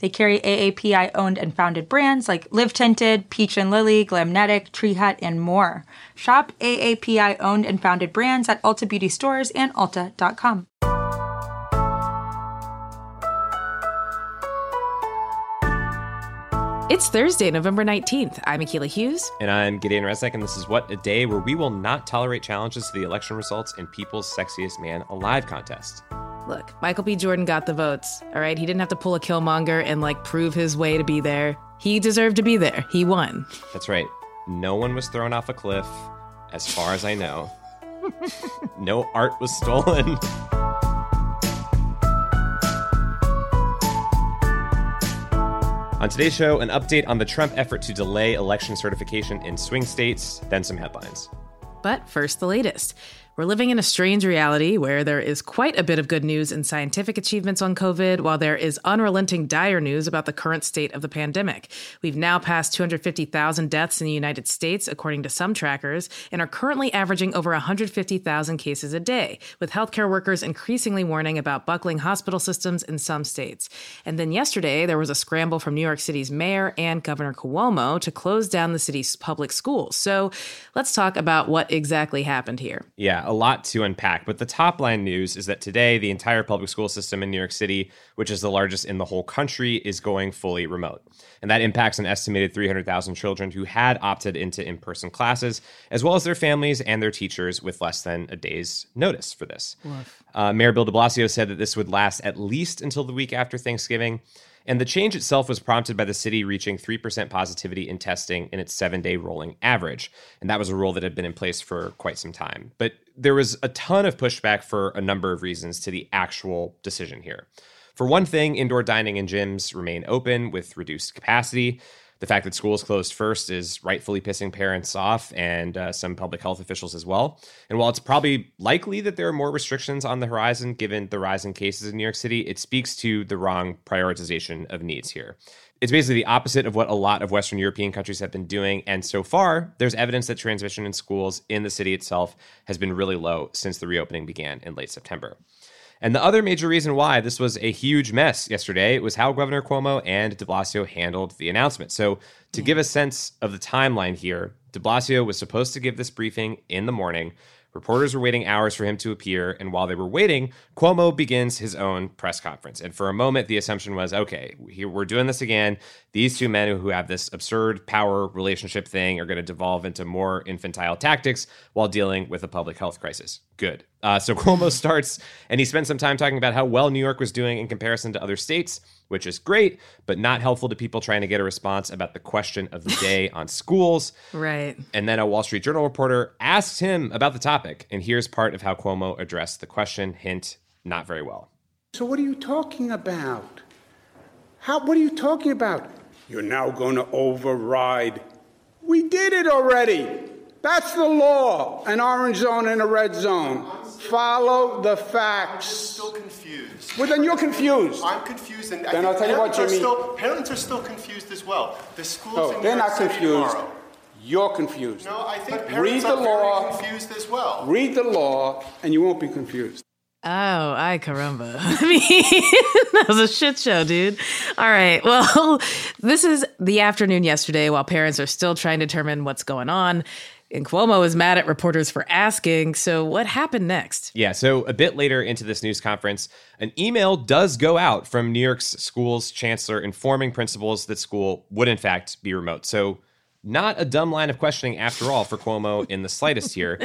They carry AAPI-owned and founded brands like Live Tinted, Peach & Lily, Glamnetic, Tree Hut, and more. Shop AAPI-owned and founded brands at Ulta Beauty stores and ulta.com. It's Thursday, November 19th. I'm Akilah Hughes. And I'm Gideon Resnick, and this is What a Day, where we will not tolerate challenges to the election results in People's Sexiest Man Alive contest. Look, Michael B. Jordan got the votes, all right? He didn't have to pull a Killmonger and, prove his way to be there. He deserved to be there. He won. That's right. No one was thrown off a cliff, as far as I know. No art was stolen. On today's show, an update on the Trump effort to delay election certification in swing states, then some headlines. But first, the latest. We're living in a strange reality where there is quite a bit of good news and scientific achievements on COVID, while there is unrelenting dire news about the current state of the pandemic. We've now passed 250,000 deaths in the United States, according to some trackers, and are currently averaging over 150,000 cases a day, with healthcare workers increasingly warning about buckling hospital systems in some states. And then yesterday, there was a scramble from New York City's mayor and Governor Cuomo to close down the city's public schools. So let's talk about what exactly happened here. Yeah. A lot to unpack, but the top line news is that today the entire public school system in New York City, which is the largest in the whole country, is going fully remote. And that impacts an estimated 300,000 children who had opted into in-person classes, as well as their families and their teachers, with less than a day's notice for this. Mayor Bill de Blasio said that this would last at least until the week after Thanksgiving. And the change itself was prompted by the city reaching 3% positivity in testing in its 7-day rolling average. And that was a rule that had been in place for quite some time. But there was a ton of pushback for a number of reasons to the actual decision here. For one thing, indoor dining and gyms remain open with reduced capacity. The fact that schools closed first is rightfully pissing parents off and some public health officials as well. And while it's probably likely that there are more restrictions on the horizon, given the rise in cases in New York City, it speaks to the wrong prioritization of needs here. It's basically the opposite of what a lot of Western European countries have been doing. And so far, there's evidence that transmission in schools in the city itself has been really low since the reopening began in late September. And the other major reason why this was a huge mess yesterday was how Governor Cuomo and de Blasio handled the announcement. So to give a sense of the timeline here, de Blasio was supposed to give this briefing in the morning. Reporters were waiting hours for him to appear. And while they were waiting, Cuomo begins his own press conference. And for a moment, the assumption was, OK, we're doing this again. These two men who have this absurd power relationship thing are going to devolve into more infantile tactics while dealing with a public health crisis. Good. So Cuomo starts, and he spent some time talking about how well New York was doing in comparison to other states, which is great, but not helpful to people trying to get a response about the question of the day on schools. Right. And then a Wall Street Journal reporter asks him about the topic, and here's part of how Cuomo addressed the question. Hint, not very well. So what are you talking about? What are you talking about? You're now going to override. We did it already. That's the law, an orange zone and a red zone. Follow the facts. I'm still confused. Well, then you're confused. I'm confused. And then I'll tell you what you mean. Parents are still confused as well. The schools in New York City tomorrow. You're confused. No, I think parents are very confused as well. Read the law, and you won't be confused. Oh, ay caramba. I mean, that was a shit show, dude. All right. Well, this is the afternoon yesterday while parents are still trying to determine what's going on. And Cuomo is mad at reporters for asking. So what happened next? Yeah, so a bit later into this news conference, an email does go out from New York's school's chancellor informing principals that school would, in fact, be remote. So not a dumb line of questioning, after all, for Cuomo in the slightest here.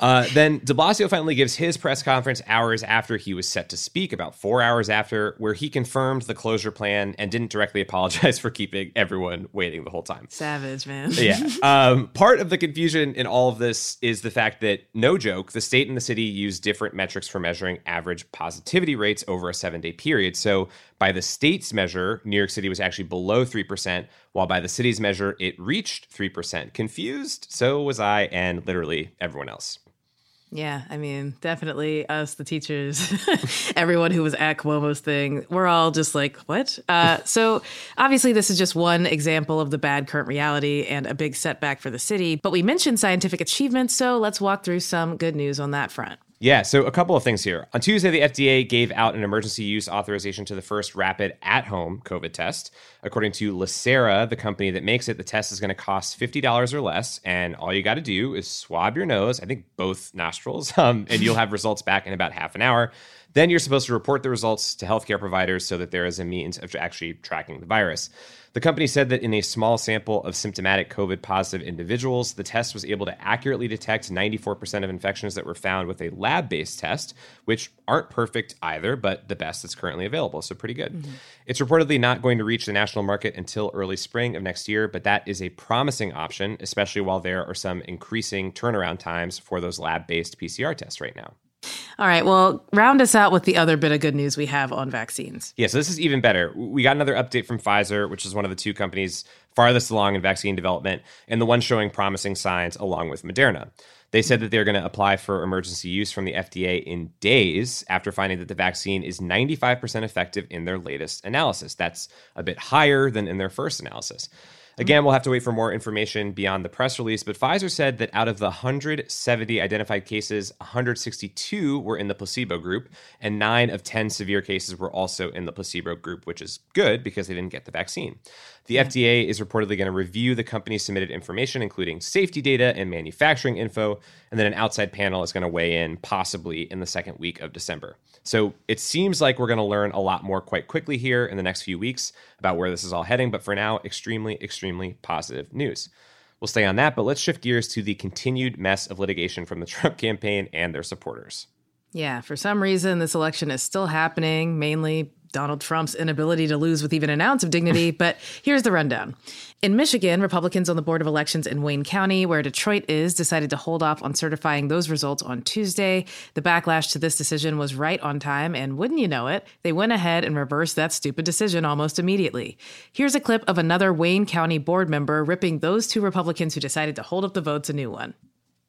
Then de Blasio finally gives his press conference hours after he was set to speak, about 4 hours after, where he confirmed the closure plan and didn't directly apologize for keeping everyone waiting the whole time. Savage, man. Yeah. Part of the confusion in all of this is the fact that, no joke, the state and the city use different metrics for measuring average positivity rates over a 7-day period. So by the state's measure, New York City was actually below 3%, while by the city's measure, it reached 3%. Confused? So was I, and literally everyone else. Yeah, I mean, definitely us, the teachers, everyone who was at Cuomo's thing, we're all just like, what? So obviously this is just one example of the bad current reality and a big setback for the city. But we mentioned scientific achievements, so let's walk through some good news on that front. Yeah, so a couple of things here. On Tuesday, the FDA gave out an emergency use authorization to the first rapid at-home COVID test. According to LaCera, the company that makes it, the test is going to cost $50 or less, and all you got to do is swab your nose, I think both nostrils, and you'll have results back in about half an hour. Then you're supposed to report the results to healthcare providers so that there is a means of actually tracking the virus. The company said that in a small sample of symptomatic COVID-positive individuals, the test was able to accurately detect 94% of infections that were found with a lab-based test, which aren't perfect either, but the best that's currently available, so pretty good. Mm-hmm. It's reportedly not going to reach the national market until early spring of next year, but that is a promising option, especially while there are some increasing turnaround times for those lab-based PCR tests right now. All right, well, round us out with the other bit of good news we have on vaccines. Yeah, so this is even better. We got another update from Pfizer, which is one of the two companies farthest along in vaccine development and the one showing promising signs along with Moderna. They said that they're going to apply for emergency use from the FDA in days after finding that the vaccine is 95% effective in their latest analysis. That's a bit higher than in their first analysis. Again, we'll have to wait for more information beyond the press release, but Pfizer said that out of the 170 identified cases, 162 were in the placebo group, and 9 of 10 severe cases were also in the placebo group, which is good because they didn't get the vaccine. The FDA is reportedly going to review the company's submitted information, including safety data and manufacturing info, and then an outside panel is going to weigh in possibly in the second week of December. So it seems like we're going to learn a lot more quite quickly here in the next few weeks about where this is all heading, but for now, extremely positive news. We'll stay on that, but let's shift gears to the continued mess of litigation from the Trump campaign and their supporters. Yeah, for some reason, this election is still happening, mainly Donald Trump's inability to lose with even an ounce of dignity, but here's the rundown. In Michigan, Republicans on the Board of Elections in Wayne County, where Detroit is, decided to hold off on certifying those results on Tuesday. The backlash to this decision was right on time, and wouldn't you know it, they went ahead and reversed that stupid decision almost immediately. Here's a clip of another Wayne County board member ripping those two Republicans who decided to hold up the votes a new one.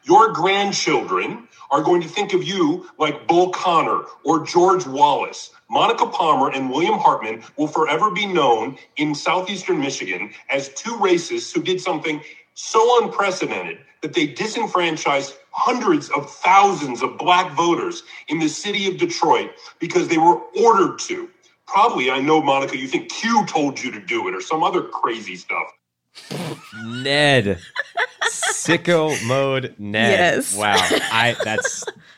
Your grandchildren are going to think of you like Bull Connor or George Wallace. Monica Palmer and William Hartman will forever be known in southeastern Michigan as two racists who did something so unprecedented that they disenfranchised hundreds of thousands of black voters in the city of Detroit because they were ordered to. Probably, I know, Monica, you think Q told you to do it or some other crazy stuff. Ned. Sicko mode Ned. Yes. Wow.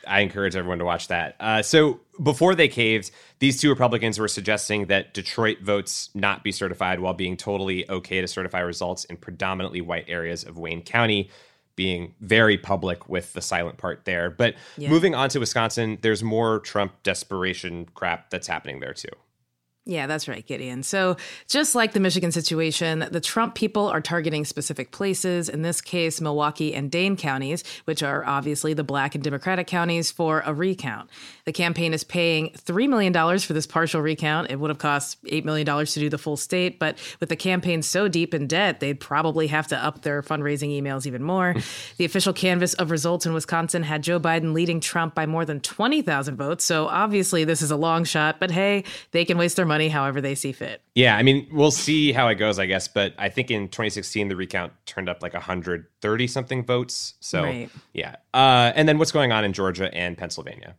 I encourage everyone to watch that. So before they caved, these two Republicans were suggesting that Detroit votes not be certified while being totally okay to certify results in predominantly white areas of Wayne County, being very public with the silent part there. But moving on to Wisconsin, there's more Trump desperation crap that's happening there too. Yeah, that's right, Gideon. So just like the Michigan situation, the Trump people are targeting specific places, in this case, Milwaukee and Dane counties, which are obviously the black and Democratic counties, for a recount. The campaign is paying $3 million for this partial recount. It would have cost $8 million to do the full state, but with the campaign so deep in debt, they'd probably have to up their fundraising emails even more. The official canvass of results in Wisconsin had Joe Biden leading Trump by more than 20,000 votes. So obviously this is a long shot, but hey, they can waste their money however they see fit. Yeah, I mean, we'll see how it goes, I guess. But I think in 2016, the recount turned up like 130-something votes. So, Right. Yeah. And then what's going on in Georgia and Pennsylvania?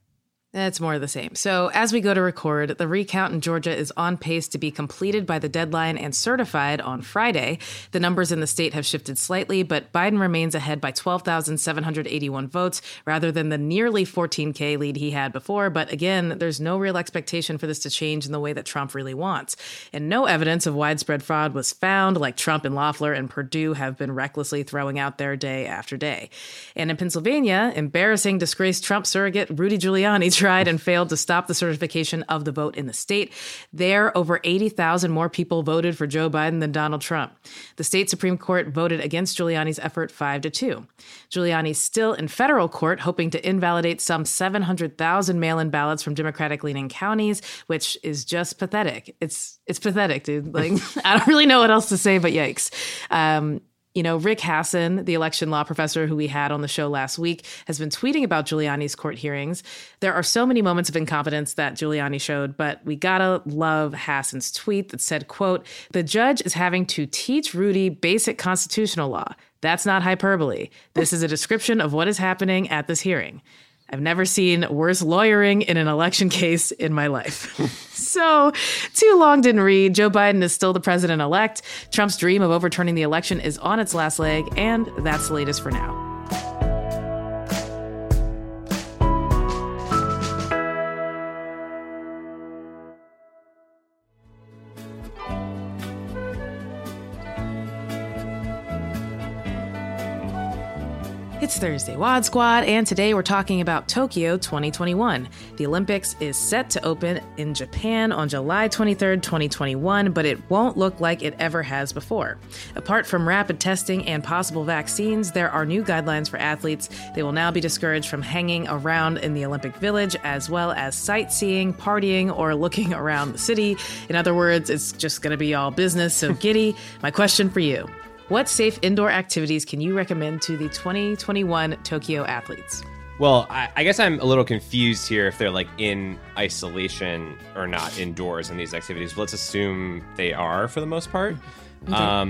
It's more of the same. So as we go to record, the recount in Georgia is on pace to be completed by the deadline and certified on Friday. The numbers in the state have shifted slightly, but Biden remains ahead by 12,781 votes rather than the nearly 14K lead he had before. But again, there's no real expectation for this to change in the way that Trump really wants. And no evidence of widespread fraud was found, like Trump and Loeffler and Perdue have been recklessly throwing out there day after day. And in Pennsylvania, embarrassing, disgraced Trump surrogate Rudy Giuliani tried and failed to stop the certification of the vote in the state. There, over 80,000 more people voted for Joe Biden than Donald Trump. The state Supreme Court voted against Giuliani's effort 5-2. Giuliani's still in federal court, hoping to invalidate some 700,000 mail-in ballots from Democratic-leaning counties, which is just pathetic. It's pathetic, dude. Like, I don't really know what else to say, but yikes. You know, Rick Hassan, the election law professor who we had on the show last week, has been tweeting about Giuliani's court hearings. There are so many moments of incompetence that Giuliani showed, but we gotta love Hassan's tweet that said, quote, "The judge is having to teach Rudy basic constitutional law. That's not hyperbole. This is a description of what is happening at this hearing. I've never seen worse lawyering in an election case in my life." So, too long didn't read. Joe Biden is still the president-elect. Trump's dream of overturning the election is on its last leg, and that's the latest for now. It's Thursday, Wad Squad, and today we're talking about Tokyo 2021. The Olympics is set to open in Japan on July 23rd, 2021, but it won't look like it ever has before. Apart from rapid testing and possible vaccines, there are new guidelines for athletes. They will now be discouraged from hanging around in the Olympic Village, as well as sightseeing, partying, or looking around the city. In other words, it's just going to be all business, so giddy. My question for you: what safe indoor activities can you recommend to the 2021 Tokyo athletes? Well, I guess I'm a little confused here if they're like in isolation or not indoors in these activities. But let's assume they are for the most part. Okay.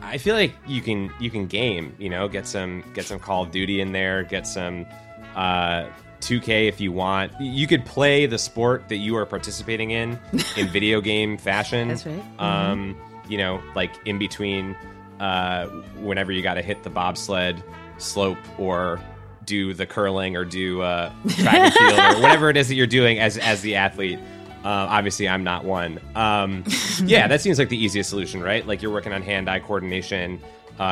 I feel like you can game, you know, get some Call of Duty in there, get some 2K if you want. You could play the sport that you are participating in video game fashion. That's right. You know, like in between. Whenever you got to hit the bobsled slope or do the curling or do track and field or whatever it is that you're doing as the athlete. Obviously, I'm not one. Yeah, that seems like the easiest solution, right? Like you're working on hand-eye coordination.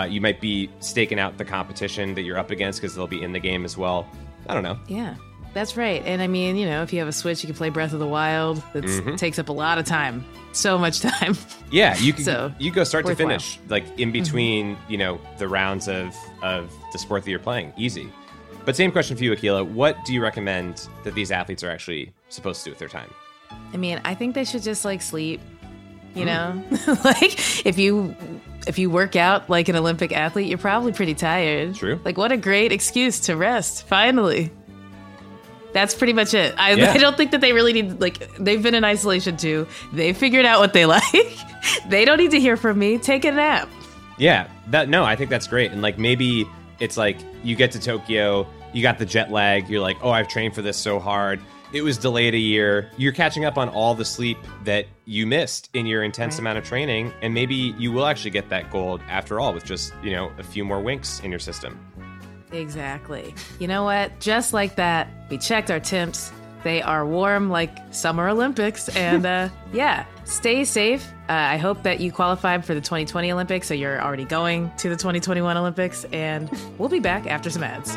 You might be staking out the competition that you're up against because they'll be in the game as well. I don't know. Yeah. That's right. And I mean, you know, if you have a Switch, you can play Breath of the Wild. That takes up a lot of time. So much time. Yeah, you can you go start to finish, like in between, you know, the rounds of the sport that you're playing. Easy. But same question for you, Akilah. What do you recommend that these athletes are actually supposed to do with their time? I mean, I think they should just like sleep, you know? Like if you work out like an Olympic athlete, you're probably pretty tired. True. Like what a great excuse to rest, finally. That's pretty much it. I don't think that they really need, like, they've been in isolation too. They figured out what they like. They don't need to hear from me. Take a nap. Yeah. I think that's great. And like, maybe it's like you get to Tokyo, you got the jet lag. You're like, oh, I've trained for this so hard. It was delayed a year. You're catching up on all the sleep that you missed in your intense amount of training. And maybe you will actually get that gold after all with just, you know, a few more winks in your system. Exactly. You know what? Just like that, we checked our temps. They are warm like Summer Olympics. And yeah, stay safe. I hope that you qualified for the 2020 Olympics, so you're already going to the 2021 Olympics. And we'll be back after some ads.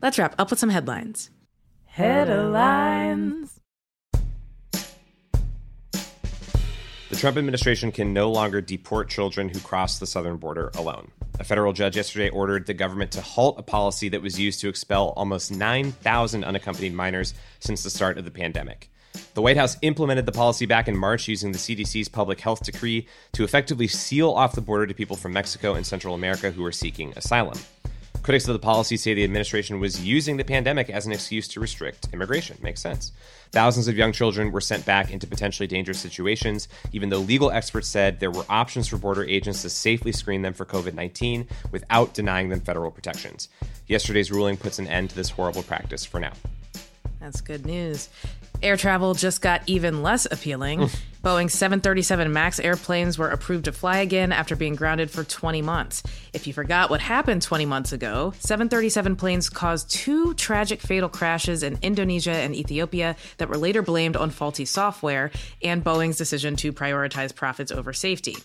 Let's wrap up with some headlines. Headlines. The Trump administration can no longer deport children who cross the southern border alone. A federal judge yesterday ordered the government to halt a policy that was used to expel almost 9,000 unaccompanied minors since the start of the pandemic. The White House implemented the policy back in March using the CDC's public health decree to effectively seal off the border to people from Mexico and Central America who are seeking asylum. Critics of the policy say the administration was using the pandemic as an excuse to restrict immigration. Makes sense. Thousands of young children were sent back into potentially dangerous situations, even though legal experts said there were options for border agents to safely screen them for COVID-19 without denying them federal protections. Yesterday's ruling puts an end to this horrible practice for now. That's good news. Air travel just got even less appealing. Boeing 737 MAX airplanes were approved to fly again after being grounded for 20 months. If you forgot what happened 20 months ago, 737 planes caused two tragic fatal crashes in Indonesia and Ethiopia that were later blamed on faulty software and Boeing's decision to prioritize profits over safety.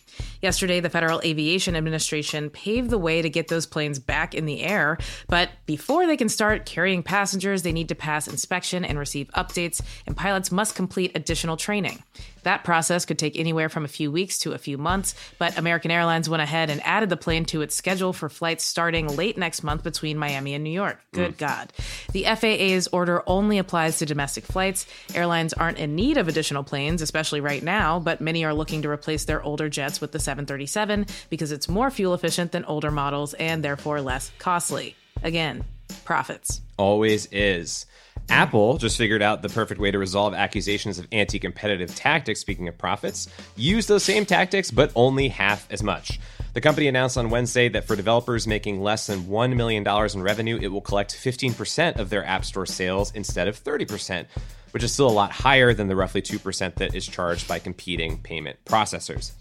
Yesterday, the Federal Aviation Administration paved the way to get those planes back in the air, but before they can start carrying passengers, they need to pass inspection and receive updates, and pilots must complete additional training. That process could take anywhere from a few weeks to a few months, but American Airlines went ahead and added the plane to its schedule for flights starting late next month between Miami and New York. Good God. The FAA's order only applies to domestic flights. Airlines aren't in need of additional planes, especially right now, but many are looking to replace their older jets with the 737 because it's more fuel efficient than older models and therefore less costly. Again, profits. Always is. Apple just figured out the perfect way to resolve accusations of anti-competitive tactics, speaking of profits. Use those same tactics, but only half as much. The company announced on Wednesday that for developers making less than $1 million in revenue, it will collect 15% of their App Store sales instead of 30%, which is still a lot higher than the roughly 2% that is charged by competing payment processors.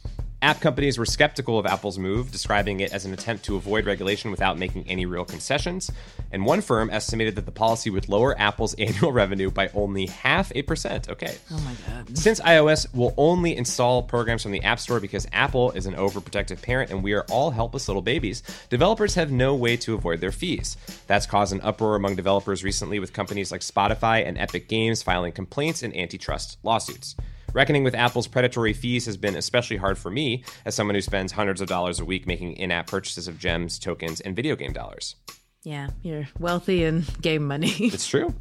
App companies were skeptical of Apple's move, describing it as an attempt to avoid regulation without making any real concessions. And one firm estimated that the policy would lower Apple's annual revenue by only 0.5%. Okay. Oh my God. Since iOS will only install programs from the App Store because Apple is an overprotective parent and we are all helpless little babies, developers have no way to avoid their fees. That's caused an uproar among developers recently, with companies like Spotify and Epic Games filing complaints and antitrust lawsuits. Reckoning with Apple's predatory fees has been especially hard for me as someone who spends hundreds of dollars a week making in-app purchases of gems, tokens, and video game dollars. Yeah, you're wealthy in game money. It's true.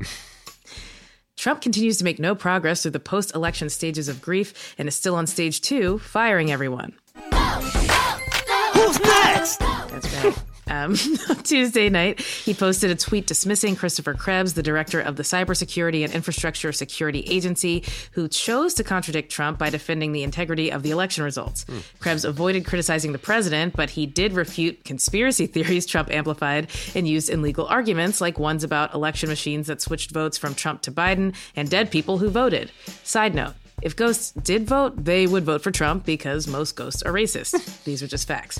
Trump continues to make no progress through the post-election stages of grief and is still on stage 2, firing everyone. Who's next? That's right. Tuesday night, he posted a tweet dismissing Christopher Krebs, the director of the Cybersecurity and Infrastructure Security Agency, who chose to contradict Trump by defending the integrity of the election results. Krebs avoided criticizing the president, but he did refute conspiracy theories Trump amplified and used in legal arguments, like ones about election machines that switched votes from Trump to Biden and dead people who voted. Side note. If ghosts did vote, they would vote for Trump because most ghosts are racist. These are just facts.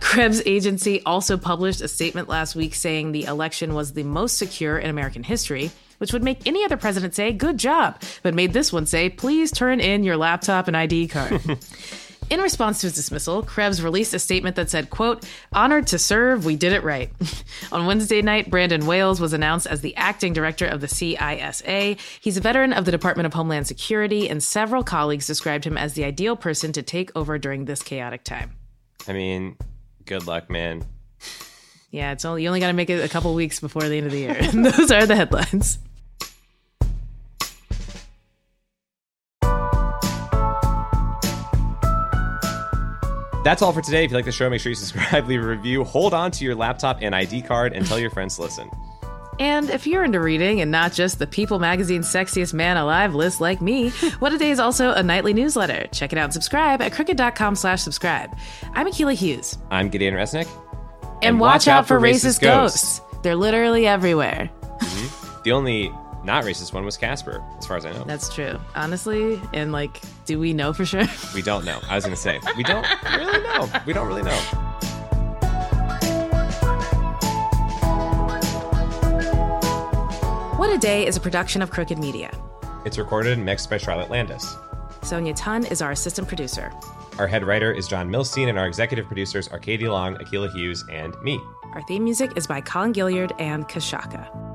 Krebs' agency also published a statement last week saying the election was the most secure in American history, which would make any other president say, good job, but made this one say, please turn in your laptop and ID card. In response to his dismissal, Krebs released a statement that said, quote, honored to serve, we did it right. On Wednesday night, Brandon Wales was announced as the acting director of the CISA. He's a veteran of the Department of Homeland Security, and several colleagues described him as the ideal person to take over during this chaotic time. I mean, good luck, man. Yeah, it's only, you only got to make it a couple weeks before the end of the year. Those are the headlines. That's all for today. If you like the show, make sure you subscribe, leave a review, hold on to your laptop and ID card, and tell your friends to listen. And if you're into reading and not just the People Magazine's Sexiest Man Alive list like me, What A Day is also a nightly newsletter. Check it out and subscribe at crooked.com/subscribe. I'm Akilah Hughes. I'm Gideon Resnick. And watch out for racist ghosts. They're literally everywhere. Mm-hmm. The only not racist one was Casper, as far as I know. That's true. Honestly, and like, do we know for sure? We don't know. I was going to say, we don't really know. We don't really know. What A Day is a production of Crooked Media. It's recorded and mixed by Charlotte Landis. Sonia Tun is our assistant producer. Our head writer is John Milstein, and our executive producers are Katie Long, Akilah Hughes, and me. Our theme music is by Colin Gilliard and Kashaka.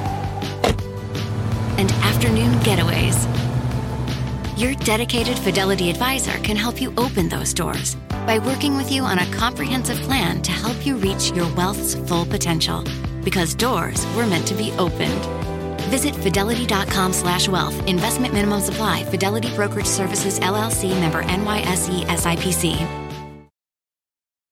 and afternoon getaways. Your dedicated Fidelity advisor can help you open those doors by working with you on a comprehensive plan to help you reach your wealth's full potential. Because doors were meant to be opened. Visit fidelity.com/wealth. Investment minimum supply. Fidelity Brokerage Services, LLC, member NYSE SIPC.